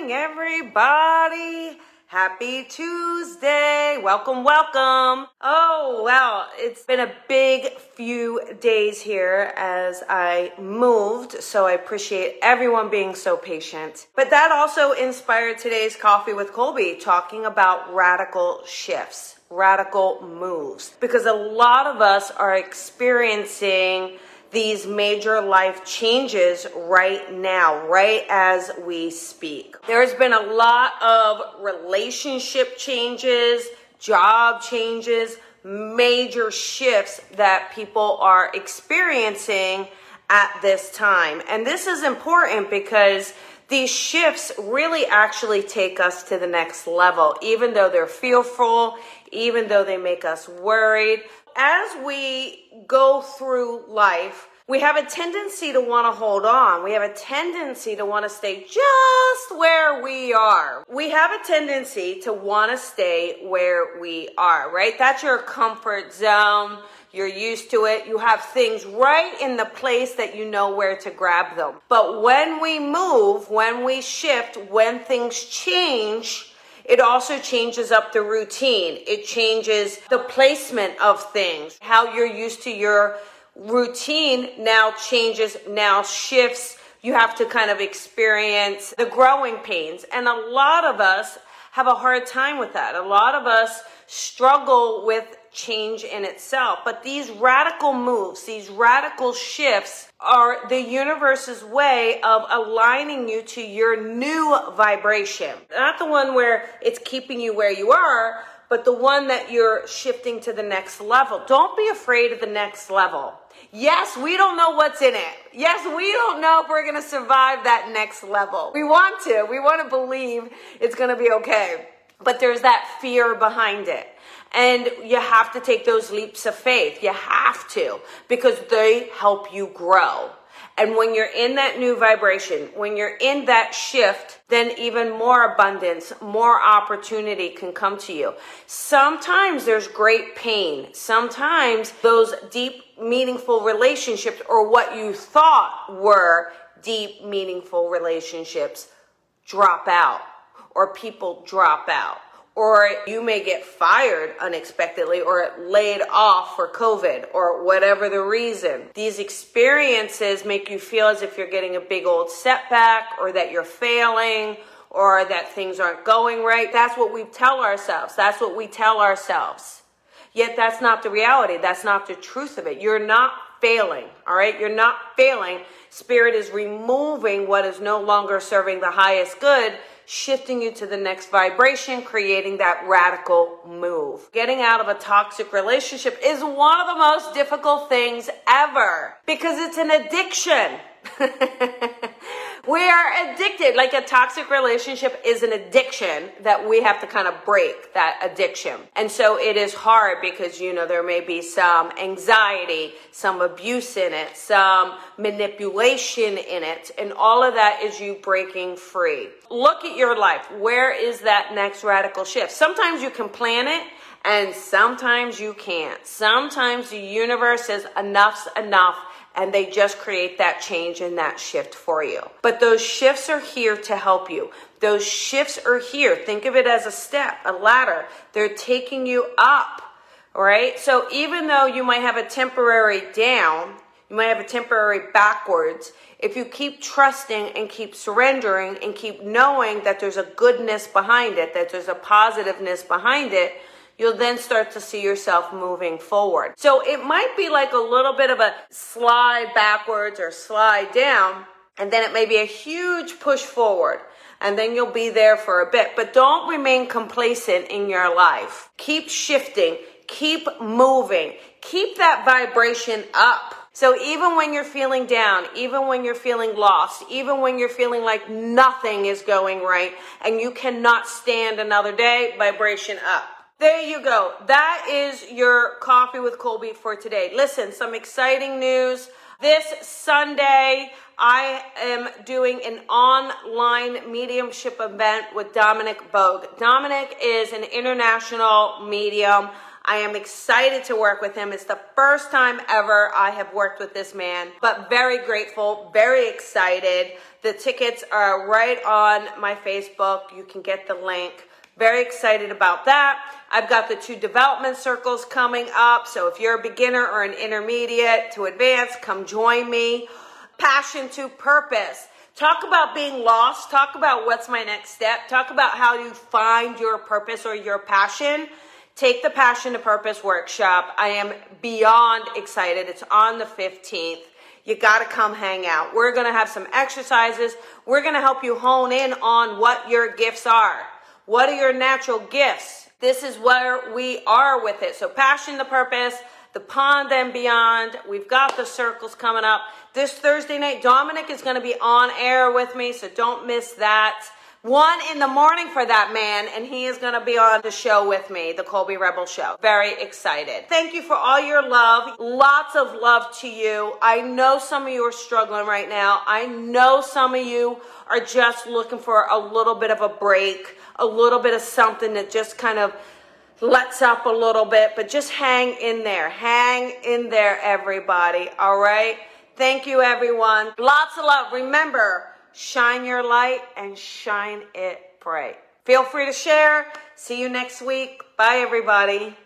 morning, everybody. Happy Tuesday. Welcome, welcome. Oh, wow. It's been a big few days here as I moved, so I appreciate everyone being so patient. But that also inspired today's Coffee with Colby, talking about radical shifts, radical moves, because a lot of us are experiencing these major life changes right now, right as we speak. There's been a lot of relationship changes, job changes, major shifts that people are experiencing at this time. And this is important because these shifts really actually take us to the next level, even though they're fearful, even though they make us worried. As we go through life, we have a tendency to want to hold on. We have a tendency to want to stay just where we are. We have a tendency to want to stay where we are, right? That's your comfort zone. You're used to it. You have things right in the place that you know where to grab them. But when we move, when we shift, when things change, it also changes up the routine. It changes the placement of things. How you're used to your routine now changes, now shifts. You have to kind of experience the growing pains. And a lot of us have a hard time with that. A lot of us struggle with change in itself. But these radical moves, these radical shifts are the universe's way of aligning you to your new vibration. Not the one where it's keeping you where you are, but the one that you're shifting to the next level. Don't be afraid of the next level. Yes, we don't know what's in it. Yes, we don't know if we're going to survive that next level. We want to. We want to believe it's going to be okay. But there's that fear behind it. And you have to take those leaps of faith. You have to, because they help you grow. And when you're in that new vibration, when you're in that shift, then even more abundance, more opportunity can come to you. Sometimes there's great pain. Sometimes those deep, meaningful relationships, or what you thought were deep, meaningful relationships, drop out, or people drop out. Or you may get fired unexpectedly or laid off for COVID or whatever the reason. These experiences make you feel as if you're getting a big old setback or that you're failing or that things aren't going right. That's what we tell ourselves. That's what we tell ourselves. Yet that's not the reality. That's not the truth of it. You're not failing, all right? You're not failing. Spirit is removing what is no longer serving the highest good, shifting you to the next vibration, creating that radical move. Getting out of a toxic relationship is one of the most difficult things ever because it's an addiction. We are addicted. Like, a toxic relationship is an addiction that we have to kind of break that addiction. And so it is hard because, you know, there may be some anxiety, some abuse in it, some manipulation in it. And all of that is you breaking free. Look at your life. Where is that next radical shift? Sometimes you can plan it. And sometimes you can't. Sometimes the universe says enough's enough, and they just create that change and that shift for you. But those shifts are here to help you. Those shifts are here. Think of it as a step, a ladder. They're taking you up, all right? So even though you might have a temporary down, you might have a temporary backwards, if you keep trusting and keep surrendering and keep knowing that there's a goodness behind it, that there's a positiveness behind it, you'll then start to see yourself moving forward. So it might be like a little bit of a slide backwards or slide down, and then it may be a huge push forward, and then you'll be there for a bit. But don't remain complacent in your life. Keep shifting, keep moving, keep that vibration up. So even when you're feeling down, even when you're feeling lost, even when you're feeling like nothing is going right, and you cannot stand another day, vibration up. There you go. That is your Coffee with Colby for today. Listen, some exciting news. This Sunday, I am doing an online mediumship event with Dominic Bogue. Dominic is an international medium. I am excited to work with him. It's the first time ever I have worked with this man, but very grateful, very excited. The tickets are right on my Facebook. You can get the link. Very excited about that. I've got the 2 development circles coming up. So if you're a beginner or an intermediate to advanced, come join me. Passion to Purpose. Talk about being lost. Talk about what's my next step. Talk about how you find your purpose or your passion. Take the Passion to Purpose workshop. I am beyond excited. It's on the 15th. You got to come hang out. We're going to have some exercises. We're going to help you hone in on what your gifts are. What are your natural gifts? This is where we are with it. So Passion to Purpose, the Pond and Beyond. We've got the circles coming up. This Thursday night, Dominic is going to be on air with me, so don't miss that. 1 in the morning for that man, and he is going to be on the show with me, the Colby Rebel Show. Very excited. Thank you for all your love. Lots of love to you. I know some of you are struggling right now. I know some of you are just looking for a little bit of a break, a little bit of something that just kind of lets up a little bit, but just hang in there. Hang in there, everybody, all right? Thank you, everyone. Lots of love. Remember, shine your light and shine it bright. Feel free to share. See you next week. Bye, everybody.